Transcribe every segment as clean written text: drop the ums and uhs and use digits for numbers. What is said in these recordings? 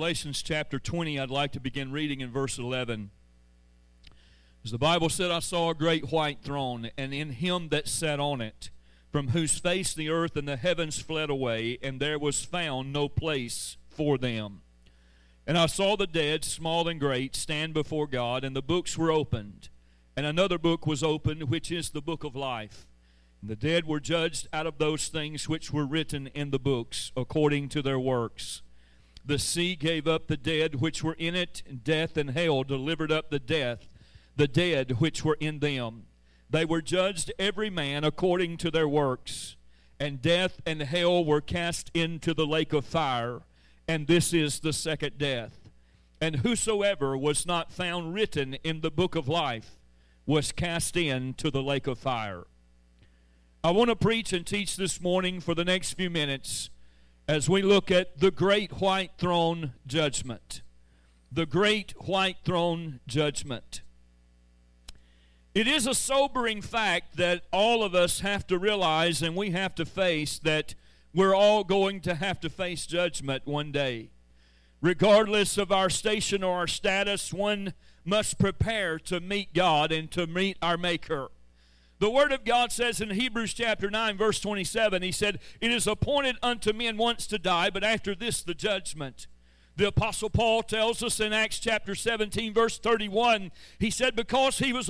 Revelations chapter 20, I'd like to begin reading in verse 11. As the Bible said, I saw a great white throne, and in him that sat on it, from whose face the earth and the heavens fled away, and there was found no place for them. And I saw the dead, small and great, stand before God, and the books were opened. And another book was opened, which is the book of life. And the dead were judged out of those things which were written in the books, according to their works. The sea gave up the dead which were in it, and death and hell delivered up the dead which were in them. They were judged every man according to their works. And death and hell were cast into the lake of fire. And this is the second death. And whosoever was not found written in the book of life was cast into the lake of fire. I want to preach and teach this morning for the next few minutes as we look at the great white throne judgment. The great white throne judgment. It is a sobering fact that all of us have to realize and we have to face that we're all going to have to face judgment one day. Regardless of our station or our status, one must prepare to meet God and to meet our Maker. The Word of God says in Hebrews chapter 9, verse 27, he said, "It is appointed unto men once to die, but after this the judgment." The Apostle Paul tells us in Acts chapter 17, verse 31, he said, "Because he has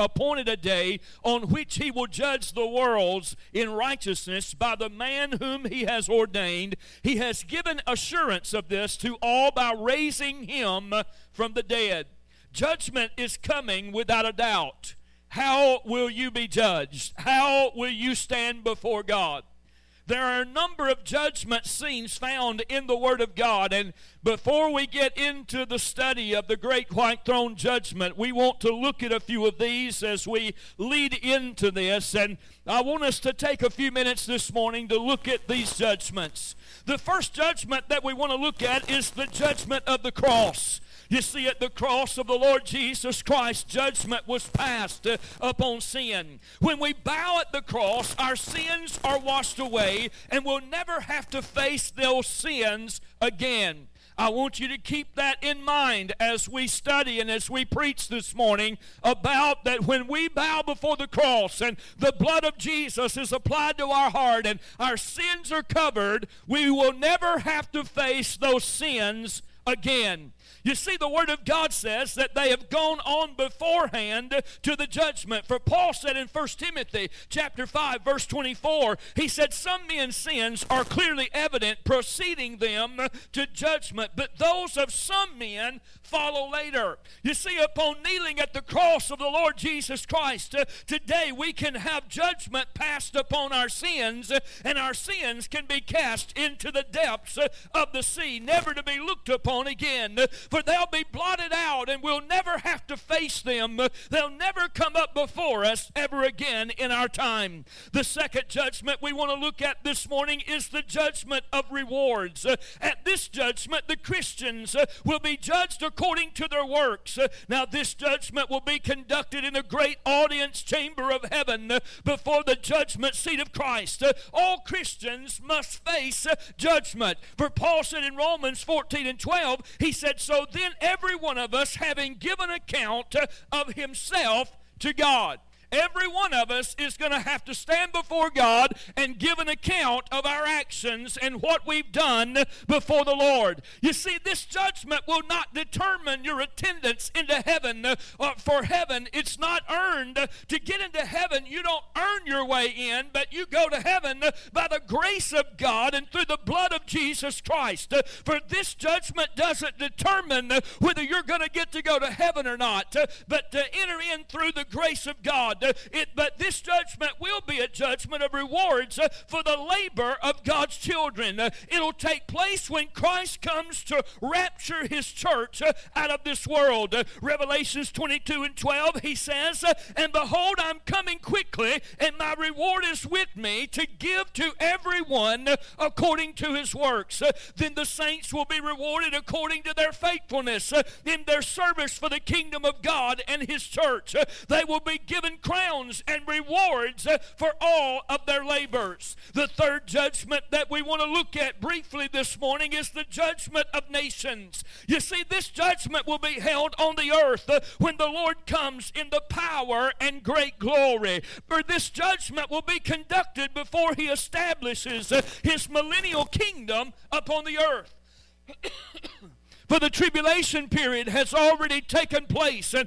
appointed a day on which he will judge the worlds in righteousness by the man whom he has ordained. He has given assurance of this to all by raising him from the dead." Judgment is coming without a doubt. How will you be judged? How will you stand before God? There are a number of judgment scenes found in the Word of God, and before we get into the study of the great white throne judgment, we want to look at a few of these as we lead into this, and I want us to take a few minutes this morning to look at these judgments. The first judgment that we want to look at is the judgment of the cross. You see, at the cross of the Lord Jesus Christ, judgment was passed upon sin. When we bow at the cross, our sins are washed away, and we'll never have to face those sins again. I want you to keep that in mind as we study and as we preach this morning about that when we bow before the cross and the blood of Jesus is applied to our heart and our sins are covered, we will never have to face those sins again. You see, the Word of God says that they have gone on beforehand to the judgment. For Paul said in 1 Timothy chapter 5, verse 24, he said, "Some men's sins are clearly evident, proceeding them to judgment, but those of some men follow later." You see, upon kneeling at the cross of the Lord Jesus Christ, today we can have judgment passed upon our sins, and our sins can be cast into the depths of the sea, never to be looked upon again. For they'll be blotted out and we'll never have to face them. They'll never come up before us ever again in our time. The second judgment we want to look at this morning is the judgment of rewards. At this judgment, the Christians will be judged according to their works. Now, this judgment will be conducted in the great audience chamber of heaven before the judgment seat of Christ. All Christians must face judgment. For Paul said in Romans 14 and 12, he said, "So then every one of us, having given account of himself to God." Every one of us is going to have to stand before God and give an account of our actions and what we've done before the Lord. You see, this judgment will not determine your attendance into heaven. For heaven, it's not earned. To get into heaven, you don't earn your way in, but you go to heaven by the grace of God and through the blood of Jesus Christ. For this judgment doesn't determine whether you're going to get to go to heaven or not, but to enter in through the grace of God. But this judgment will be a judgment of rewards for the labor of God's children. It'll take place when Christ comes to rapture his church out of this world. Revelations 22 and 12, he says, "And behold, I'm coming quickly, and my reward is with me to give to everyone according to his works." Then the saints will be rewarded according to their faithfulness in their service for the kingdom of God and his church. They will be given crowns and rewards for all of their labors. The third judgment that we want to look at briefly this morning is the judgment of nations. You see, this judgment will be held on the earth when the Lord comes in the power and great glory. For this judgment will be conducted before he establishes his millennial kingdom upon the earth. For the tribulation period has already taken place, and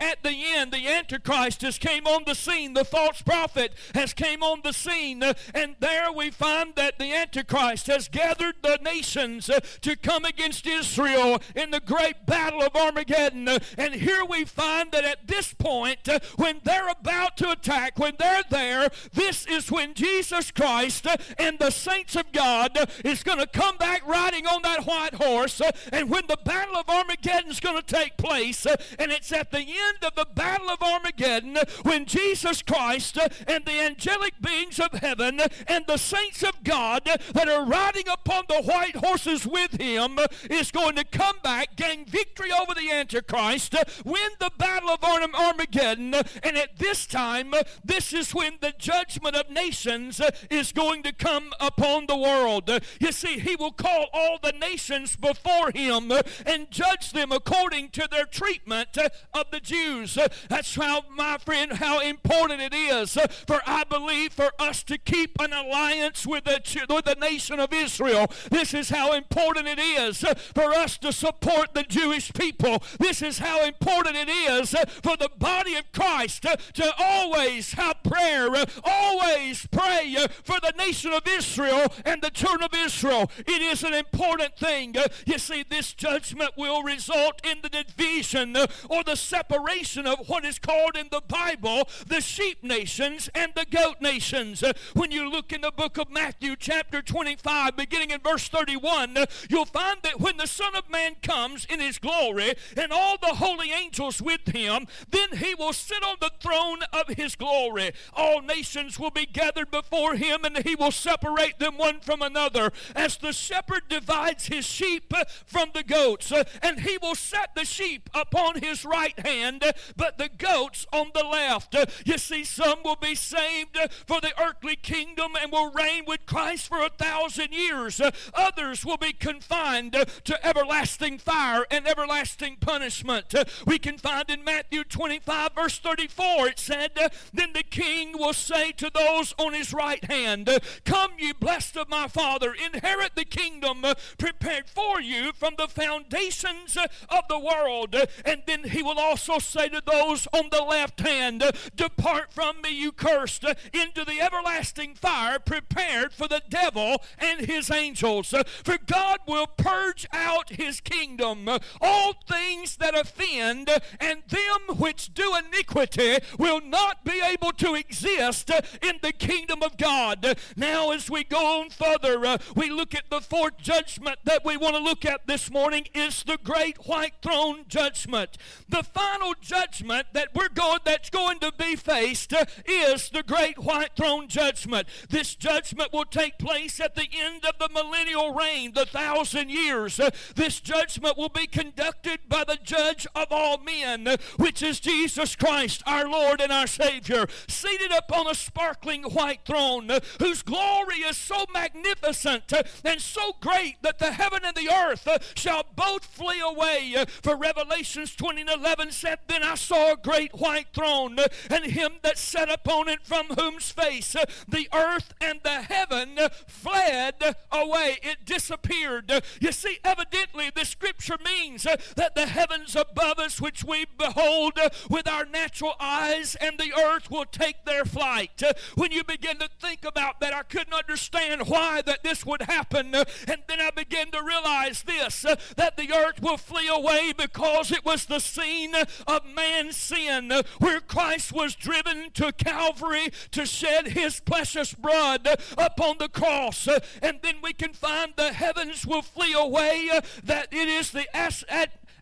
at the end, the Antichrist has came on the scene. The false prophet has came on the scene, and there we find that the Antichrist has gathered the nations to come against Israel in the great battle of Armageddon. And here we find that at this point, when they're about to attack, when they're there, this is when Jesus Christ and the saints of God is going to come back riding on that white horse, and when the battle of Armageddon is going to take place, and it's at the end of the battle of Armageddon when Jesus Christ and the angelic beings of heaven and the saints of God that are riding upon the white horses with him is going to come back, gain victory over the Antichrist, win the battle of Armageddon, and at this time, this is when the judgment of nations is going to come upon the world. You see, he will call all the nations before him and judge them according to their treatment of the Jews. That's how, my friend, how important it is for, I believe, for us to keep an alliance with the nation of Israel. This is how important it is for us to support the Jewish people. This is how important it is for the body of Christ to always have prayer, always pray for the nation of Israel and the children of Israel. It is an important thing. You see, this judgment will result in the division or the separation of what is called in the Bible the sheep nations and the goat nations. When you look in the book of Matthew chapter 25 beginning in verse 31, you'll find that when the Son of Man comes in his glory and all the holy angels with him, then he will sit on the throne of his glory. All nations will be gathered before him, and he will separate them one from another as the shepherd divides his sheep from the goats, and he will set the sheep upon his right hand, but the goats on the left. You see, some will be saved for the earthly kingdom and will reign with Christ for 1,000 years. Others will be confined to everlasting fire and everlasting punishment. We can find in Matthew 25 verse 34, it said, "Then the king will say to those on his right hand, Come, ye blessed of my Father, inherit the kingdom prepared for you from the foundations of the world. And then he will also say to those on the left hand, Depart from me, you cursed, into the everlasting fire prepared for the devil and his angels. For God will purge out his kingdom, all things that offend, and them which do iniquity will not be able to exist in the kingdom of God." Now, as we go on further, we look at the fourth judgment that we want to look at this morning is the great white throne judgment. The final judgment that's going to be faced is the great white throne judgment. This judgment will take place at the end of the millennial reign, the 1,000 years. This judgment will be conducted by the judge of all men, which is Jesus Christ, our Lord and our Savior, seated upon a sparkling white throne, whose glory is so magnificent and so great that the heaven and the earth shall both flee away. For Revelations 20:11 said, "Then I saw a great white throne, and him that sat upon it, from whose face the earth and the heaven fled away." It disappeared. You see, evidently this scripture means that the heavens above us, which we behold with our natural eyes, and the earth will take their flight. When you begin to think about that, I couldn't understand why that this would happen, and then I began to realize this, that the earth will flee away because it was the scene of man's sin, where Christ was driven to Calvary to shed his precious blood upon the cross. And then we can find the heavens will flee away, that it is the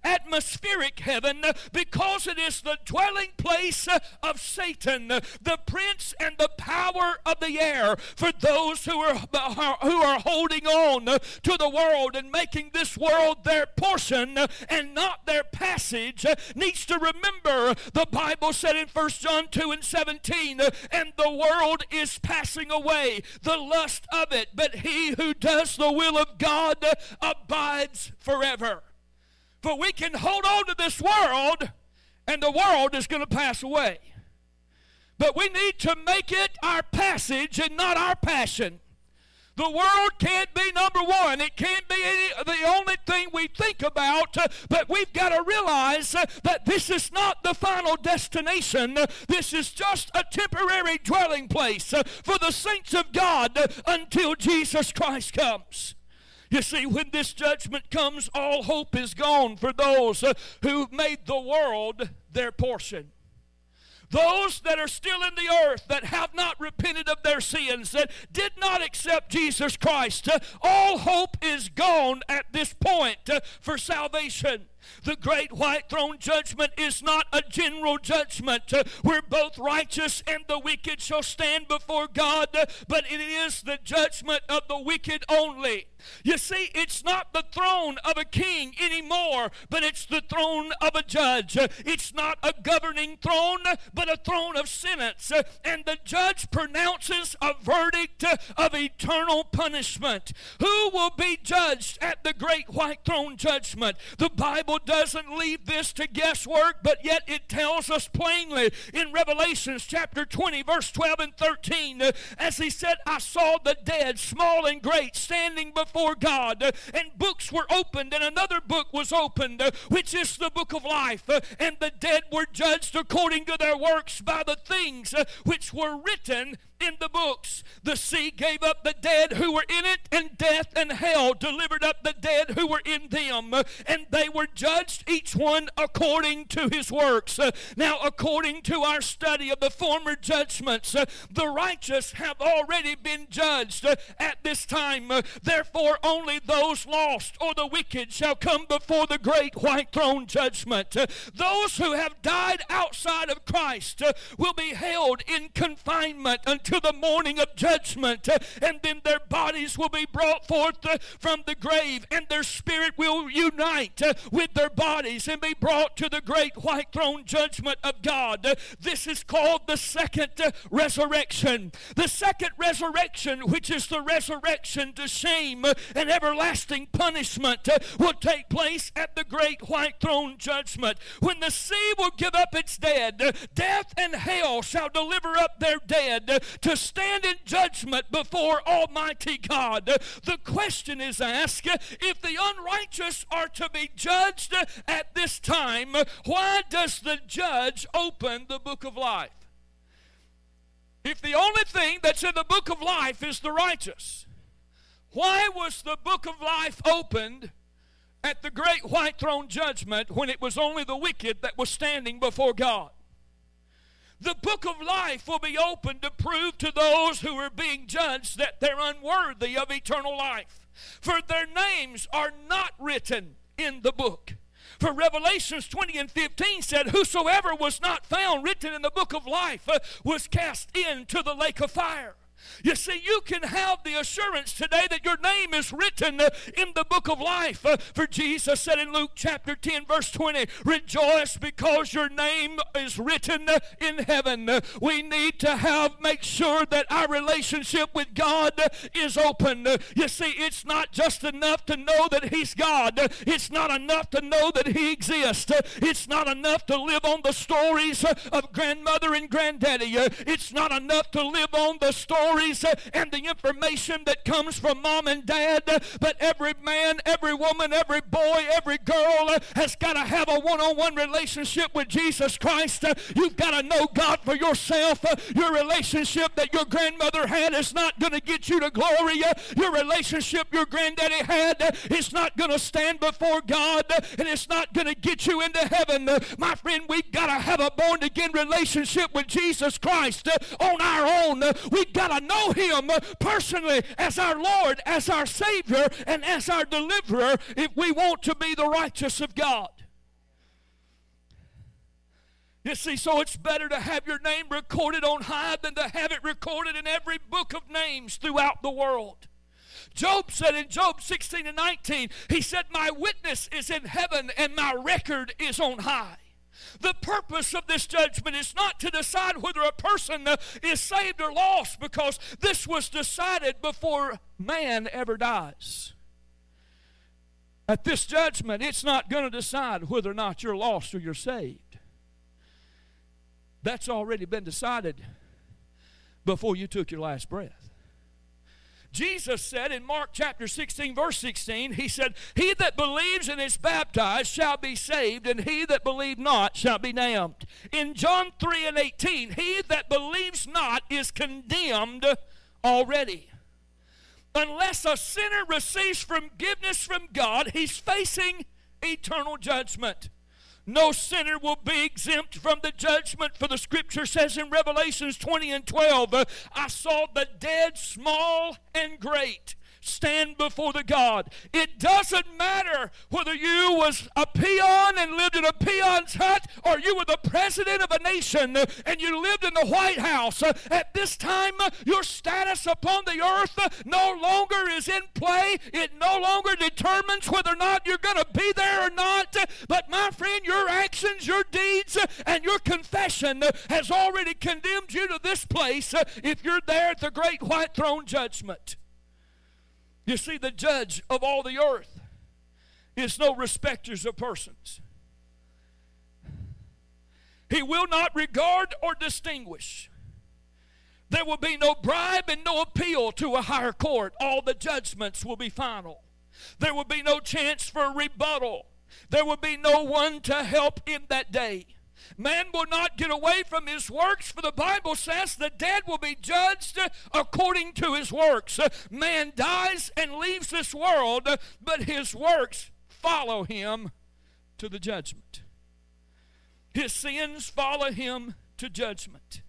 atmospheric heaven because it is the dwelling place of Satan, the prince and the power of the air, for those who are holding on to the world and making this world their portion and not their passage, needs to remember the Bible said in 1 John 2 and 17, and the world is passing away, the lust of it, but he who does the will of God abides forever. For we can hold on to this world, and the world is going to pass away. But we need to make it our passage and not our passion. The world can't be number one. It can't be the only thing we think about, but we've got to realize that this is not the final destination. This is just a temporary dwelling place for the saints of God until Jesus Christ comes. You see, when this judgment comes, all hope is gone for those who made the world their portion. Those that are still in the earth, that have not repented of their sins, that did not accept Jesus Christ, all hope is gone at this point for salvation. The great white throne judgment is not a general judgment where both righteous and the wicked shall stand before God, but it is the judgment of the wicked only. You see, it's not the throne of a king anymore, but it's the throne of a judge. It's not a governing throne, but a throne of sentence. And the judge pronounces a verdict of eternal punishment. Who will be judged at the great white throne judgment? The Bible doesn't leave this to guesswork, but yet it tells us plainly in Revelation chapter 20, verse 12 and 13, as he said, I saw the dead, small and great, standing before God, and books were opened, and another book was opened, which is the book of life, and the dead were judged according to their works by the things which were written in the books. The sea gave up the dead who were in it, and death and hell delivered up the dead who were in them, and they were judged each one according to his works. Now, according to our study of the former judgments, the righteous have already been judged at this time. Therefore, only those lost or the wicked shall come before the great white throne judgment. Those who have died outside of Christ will be held in confinement until the morning of judgment, and then their bodies will be brought forth from the grave, and their spirit will unite with their bodies and be brought to the great white throne judgment of God. This is called the second resurrection. The second resurrection, which is the resurrection to shame and everlasting punishment, will take place at the great white throne judgment, when the sea will give up its dead. Death and hell shall deliver up their dead to stand in judgment before Almighty God. The question is asked, if the unrighteous are to be judged at this time, why does the judge open the book of life? If the only thing that's in the book of life is the righteous, why was the book of life opened at the great white throne judgment when it was only the wicked that was standing before God? The book of life will be opened to prove to those who are being judged that they're unworthy of eternal life, for their names are not written in the book. For Revelations 20 and 15 said, whosoever was not found written in the book of life was cast into the lake of fire. You see, you can have the assurance today that your name is written in the book of life. For Jesus said in Luke chapter 10, verse 20, rejoice because your name is written in heaven. We need to make sure that our relationship with God is open. You see, it's not just enough to know that He's God. It's not enough to know that He exists. It's not enough to live on the stories of grandmother and granddaddy. It's not enough to live on the stories and the information that comes from mom and dad, but every man, every woman, every boy, every girl has got to have a one-on-one relationship with Jesus Christ. You've got to know God for yourself. Your relationship that your grandmother had is not going to get you to glory. Your relationship your granddaddy had is not going to stand before God, and it's not going to get you into heaven. My friend, we've got to have a born-again relationship with Jesus Christ on our own. We've got to know Him personally as our Lord, as our Savior, and as our deliverer if we want to be the righteous of God. You see, so it's better to have your name recorded on high than to have it recorded in every book of names throughout the world. Job said in Job 16 and 19, he said, my witness is in heaven and my record is on high. The purpose of this judgment is not to decide whether a person is saved or lost, because this was decided before man ever dies. At this judgment, it's not going to decide whether or not you're lost or you're saved. That's already been decided before you took your last breath. Jesus said in Mark chapter 16, verse 16, he said, he that believes and is baptized shall be saved, and he that believe not shall be damned. In John 3 and 18, he that believes not is condemned already. Unless a sinner receives forgiveness from God, he's facing eternal judgment. No sinner will be exempt from the judgment, for the Scripture says in Revelations 20 and 12, I saw the dead, small and great, stand before the God. It doesn't matter whether you was a peon and lived in a peon's hut, or you were the president of a nation and you lived in the White House. At this time, your status upon the earth no longer is in play. It no longer determines whether or not you're going to be there or not. But my friend, your actions, your deeds, and your confession has already condemned you to this place if you're there at the great white throne judgment. You see, the judge of all the earth is no respecter of persons. He will not regard or distinguish. There will be no bribe and no appeal to a higher court. All the judgments will be final. There will be no chance for rebuttal. There will be no one to help in that day. Man will not get away from his works, for the Bible says the dead will be judged according to his works. Man dies and leaves this world, but his works follow him to the judgment. His sins follow him to judgment.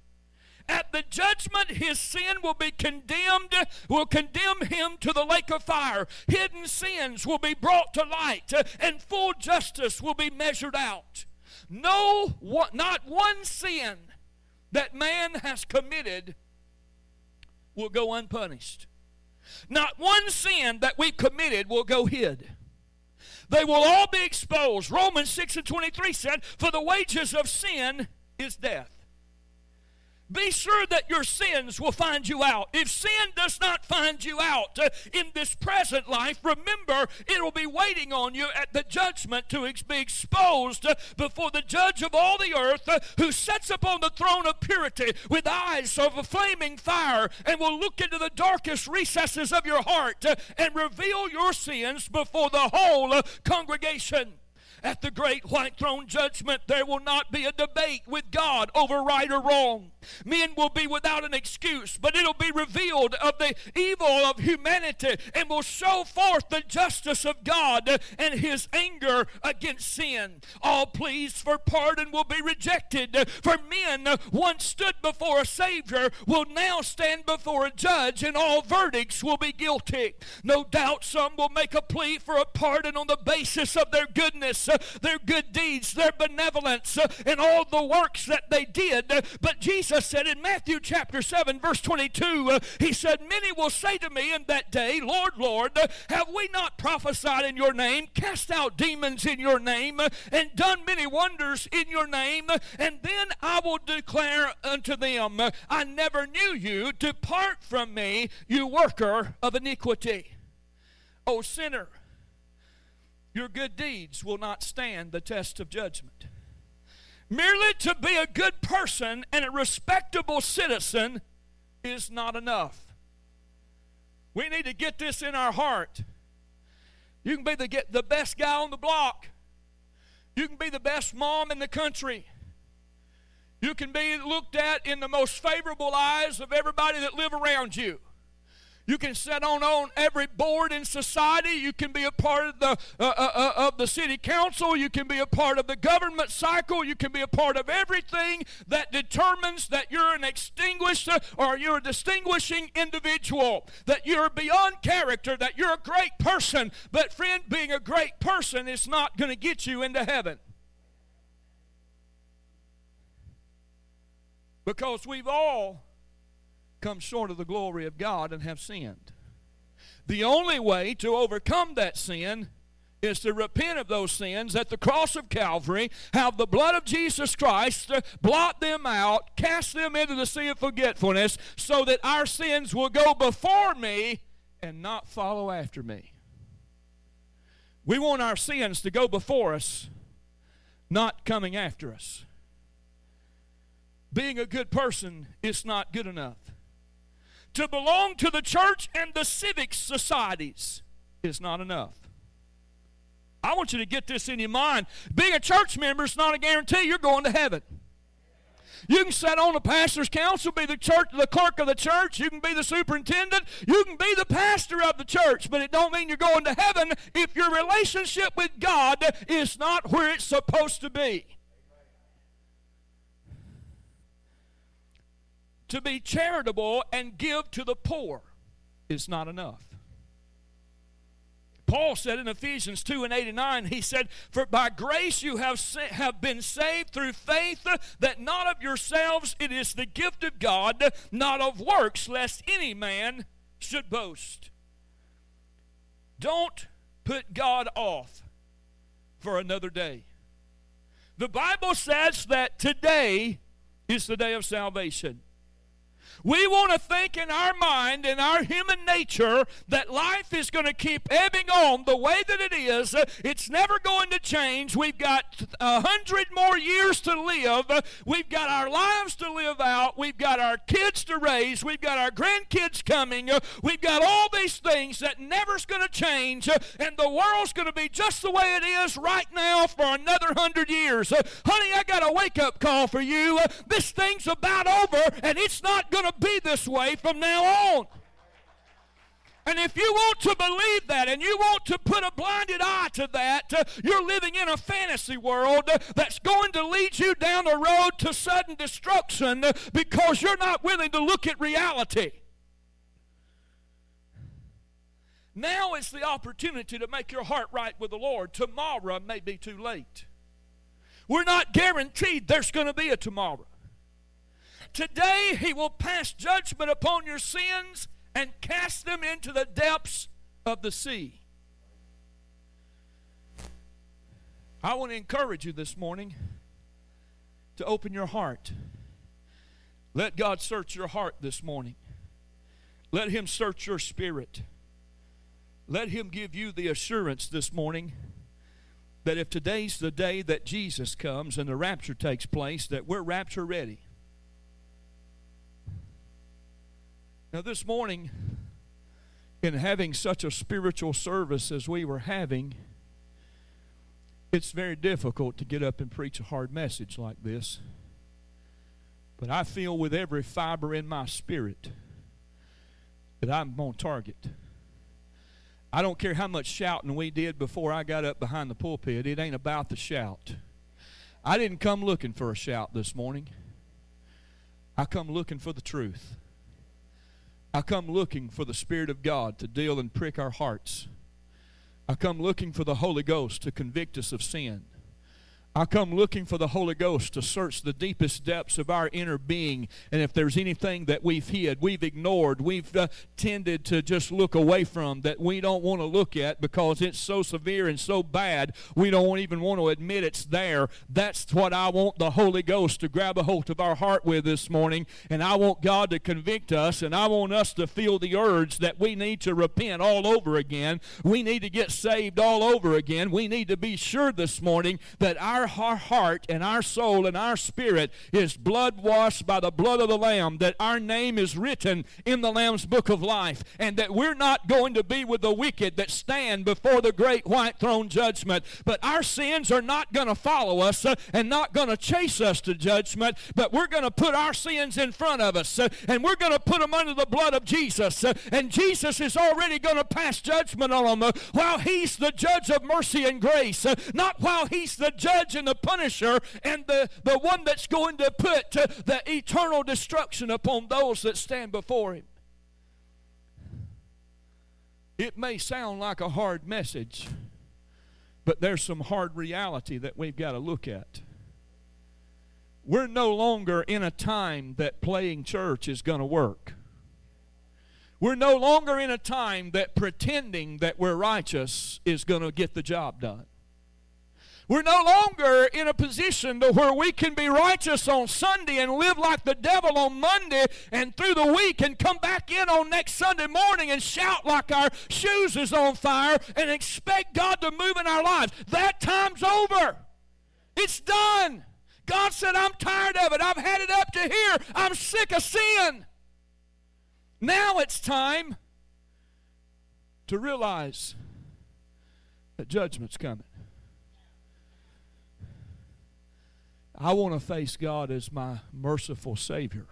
At the judgment, his sin will be condemned, will condemn him to the lake of fire. Hidden sins will be brought to light, and full justice will be measured out. No, not one sin that man has committed will go unpunished. Not one sin that we've committed will go hid. They will all be exposed. Romans 6 and 23 said, for the wages of sin is death. Be sure that your sins will find you out. If sin does not find you out in this present life, remember it will be waiting on you at the judgment to be exposed before the judge of all the earth, who sits upon the throne of purity with eyes of a flaming fire, and will look into the darkest recesses of your heart and reveal your sins before the whole congregation. At the great white throne judgment, there will not be a debate with God over right or wrong. Men will be without an excuse, but it'll be revealed of the evil of humanity and will show forth the justice of God and his anger against sin. All pleas for pardon will be rejected, for men once stood before a Savior will now stand before a judge, and all verdicts will be guilty. No doubt some will make a plea for a pardon on the basis of their goodness, their good deeds, their benevolence, and all the works that they did. But Jesus said in Matthew chapter 7, verse 22, he said, many will say to me in that day, Lord, Lord, have we not prophesied in your name, cast out demons in your name, and done many wonders in your name? And then I will declare unto them, I never knew you. Depart from me, you worker of iniquity. O sinner, your good deeds will not stand the test of judgment. Merely to be a good person and a respectable citizen is not enough. We need to get this in our heart. You can be the best guy on the block. You can be the best mom in the country. You can be looked at in the most favorable eyes of everybody that live around you. You can sit on every board in society. You can be a part of the city council. You can be a part of the government cycle. You can be a part of everything that determines that you're an extinguished or you're a distinguishing individual, that you're beyond character, that you're a great person. But friend, being a great person is not going to get you into heaven. Because we've all come short of the glory of God and have sinned. The only way to overcome that sin is to repent of those sins at the cross of Calvary, have the blood of Jesus Christ blot them out, cast them into the sea of forgetfulness, so that our sins will go before me and not follow after me. We want our sins to go before us, not coming after us. Being a good person is not good enough. To belong to the church and the civic societies is not enough. I want you to get this in your mind. Being a church member is not a guarantee you're going to heaven. You can sit on the pastor's council, be the clerk of the church. You can be the superintendent. You can be the pastor of the church. But it don't mean you're going to heaven if your relationship with God is not where it's supposed to be. To be charitable and give to the poor is not enough. Paul said in Ephesians 2:8-9, he said, "For by grace you have been saved through faith, that not of yourselves, it is the gift of God, not of works, lest any man should boast." Don't put God off for another day. The Bible says that today is the day of salvation. We want to think in our mind, in our human nature, that life is going to keep ebbing on the way that it is. It's never going to change. We've got 100 more years to live. We've got our lives to live out. We've got our kids to raise. We've got our grandkids coming. We've got all these things that never's going to change. And the world's going to be just the way it is right now for another 100 years. Honey, I got a wake-up call for you. This thing's about over, and it's not going to be this way from now on. And if you want to believe that and you want to put a blinded eye to that, you're living in a fantasy world that's going to lead you down a road to sudden destruction because you're not willing to look at reality. Now is the opportunity to make your heart right with the Lord. Tomorrow may be too late. We're not guaranteed there's going to be a tomorrow. Today he will pass judgment upon your sins and cast them into the depths of the sea. I want to encourage you this morning to open your heart. Let God search your heart this morning. Let him search your spirit. Let him give you the assurance this morning that if today's the day that Jesus comes and the rapture takes place, that we're rapture ready. Now this morning, in having such a spiritual service as we were having, it's very difficult to get up and preach a hard message like this. But I feel with every fiber in my spirit that I'm on target. I don't care how much shouting we did before I got up behind the pulpit. It ain't about the shout. I didn't come looking for a shout this morning. I come looking for the truth. I come looking for the Spirit of God to deal and prick our hearts. I come looking for the Holy Ghost to convict us of sin. I come looking for the Holy Ghost to search the deepest depths of our inner being. And if there's anything that we've hid, we've ignored, we've tended to just look away from that we don't want to look at because it's so severe and so bad, we don't even want to admit it's there. That's what I want the Holy Ghost to grab a hold of our heart with this morning. And I want God to convict us, and I want us to feel the urge that we need to repent all over again. We need to get saved all over again. We need to be sure this morning that our heart and our soul and our spirit is blood-washed by the blood of the Lamb, that our name is written in the Lamb's book of life, and that we're not going to be with the wicked that stand before the great white throne judgment. But our sins are not going to follow us and not going to chase us to judgment, but we're going to put our sins in front of us, and we're going to put them under the blood of Jesus, and Jesus is already going to pass judgment on them while he's the judge of mercy and grace, not while he's the judge and the punisher and the one that's going to put the eternal destruction upon those that stand before him. It may sound like a hard message, but there's some hard reality that we've got to look at. We're no longer in a time that playing church is going to work. We're no longer in a time that pretending that we're righteous is going to get the job done. We're no longer in a position to where we can be righteous on Sunday and live like the devil on Monday and through the week and come back in on next Sunday morning and shout like our shoes is on fire and expect God to move in our lives. That time's over. It's done. God said, I'm tired of it. I've had it up to here. I'm sick of sin. Now it's time to realize that judgment's coming. I want to face God as my merciful Savior,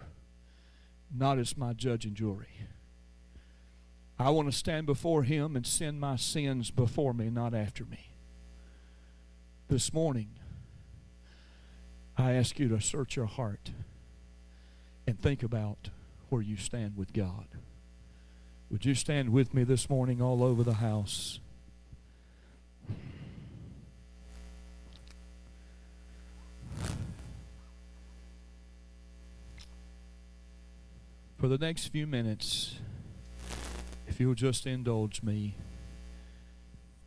not as my judge and jury. I want to stand before Him and send my sins before me, not after me. This morning, I ask you to search your heart and think about where you stand with God. Would you stand with me this morning all over the house? For the next few minutes, if you'll just indulge me,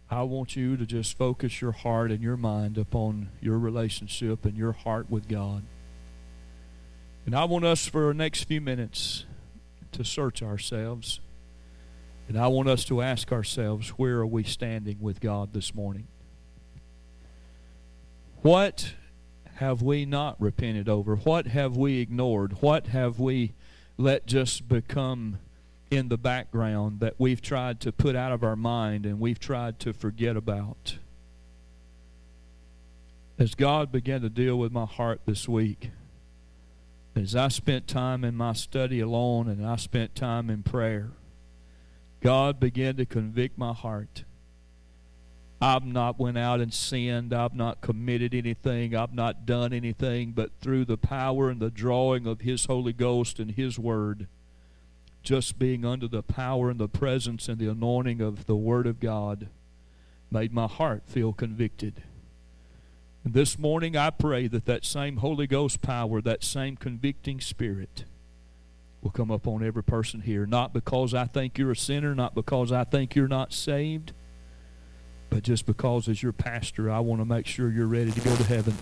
I want you to just focus your heart and your mind upon your relationship and your heart with God. And I want us for the next few minutes to search ourselves. And I want us to ask ourselves, where are we standing with God this morning? What have we not repented over? What have we ignored? What have we let just become in the background that we've tried to put out of our mind and we've tried to forget about? As God began to deal with my heart this week, as I spent time in my study alone and I spent time in prayer, God began to convict my heart. I've not went out and sinned. I've not committed anything. I've not done anything. But through the power and the drawing of His Holy Ghost and His Word, just being under the power and the presence and the anointing of the Word of God made my heart feel convicted. And this morning I pray that that same Holy Ghost power, that same convicting spirit will come upon every person here. Not because I think you're a sinner, not because I think you're not saved, but just because as your pastor, I want to make sure you're ready to go to heaven.